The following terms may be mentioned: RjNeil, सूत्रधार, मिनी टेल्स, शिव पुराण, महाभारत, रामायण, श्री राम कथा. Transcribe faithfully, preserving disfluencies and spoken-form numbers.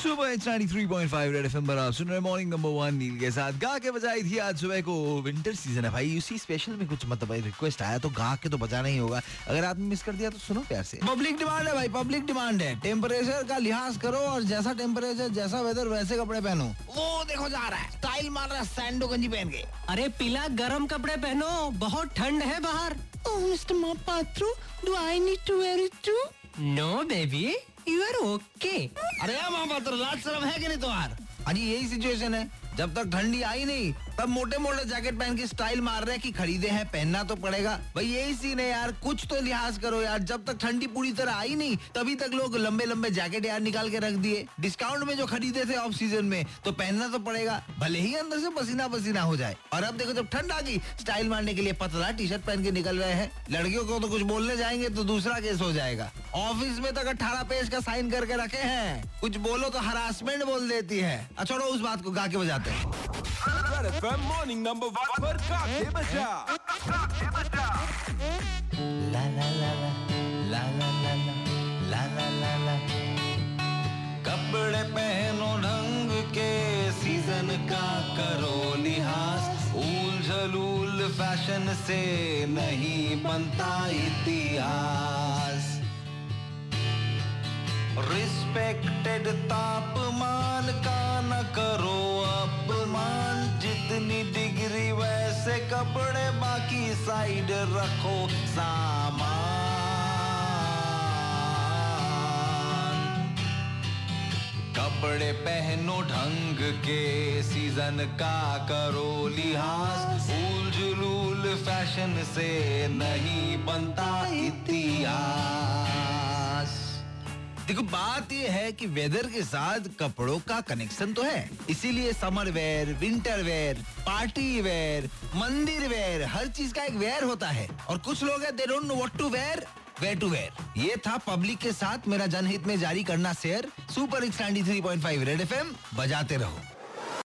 सुबह तिरानवे point five red FM पर आप सुन रहे मॉर्निंग नंबर वन नील के साथ। गा के बजाई थी आज सुबह को, विंटर सीजन है भाई, उसी स्पेशल में कुछ मतलब रिक्वेस्ट आया तो गा के तो बजाना ही होगा। अगर आपने मिस कर दिया तो सुनो प्यार से। पब्लिक डिमांड है भाई, पब्लिक डिमांड है। टेम्परेचर का लिहाज करो और जैसा टेम्परेचर जैसा वेदर वैसे कपड़े पहनो। वो देखो जा रहा है, स्टाइल मार रहा है सैंडो गंजी पहन के। अरे पीला गर्म कपड़े पहनो, बहुत ठंड है बाहर। Oh mister Mohapatra, do I need to wear it too? No baby, you are okay. अरे यार मोहपात्रो, लाज शर्म है कि नहीं तुम्हार? अरे यही सिचुएशन है, जब तक ठंडी आई नहीं तब मोटे मोटे जैकेट पहन के स्टाइल मार रहे हैं कि खरीदे हैं पहनना तो पड़ेगा। भाई यही सीन है यार, कुछ तो लिहाज करो यार। जब तक ठंडी पूरी तरह आई नहीं तभी तक लोग लंबे लंबे जैकेट यार निकाल के रख दिए। डिस्काउंट में जो खरीदे थे ऑफ सीजन में तो पहनना तो पड़ेगा, भले ही अंदर से पसीना पसीना हो जाए। और अब देखो जब ठंड आ गई, स्टाइल मारने के लिए पतला टी शर्ट पहन के निकल रहे हैं। लड़कियों को तो कुछ बोलने जाएंगे तो दूसरा केस हो जाएगा। ऑफिस में तक अट्ठारह पेज का साइन करके रखे हैं, कुछ बोलो तो हरासमेंट बोल देती है। अच्छा उस बात को गा के बजाते हैं। मॉर्निंग नंबर वन पर गा के बजा। ला ला ला ला ला ला ला ला ला। कपड़े पहनो ढंग के, सीजन का करो लिहाज। ऊल जलूल फैशन से नहीं बनता इतिहास। रिस्पेक्टेड तापमान का न करो अपमान। जितनी डिग्री वैसे कपड़े, बाकी साइड रखो सामान। कपड़े पहनो ढंग के, सीजन का करो लिहाज। उल जुलूल फैशन से नहीं बनता इतिहास। देखो बात यह है कि वेदर के साथ कपड़ों का कनेक्शन तो है, इसीलिए summer wear, winter wear, party wear, मंदिर वेयर, हर चीज का एक वेयर होता है। और कुछ लोग हैं, they don't know what to wear, where to wear. ये था पब्लिक के साथ मेरा जनहित में जारी करना शेयर। सुपर हिट्स तिरानवे पॉइंट फाइव रेड एफएम बजाते रहो।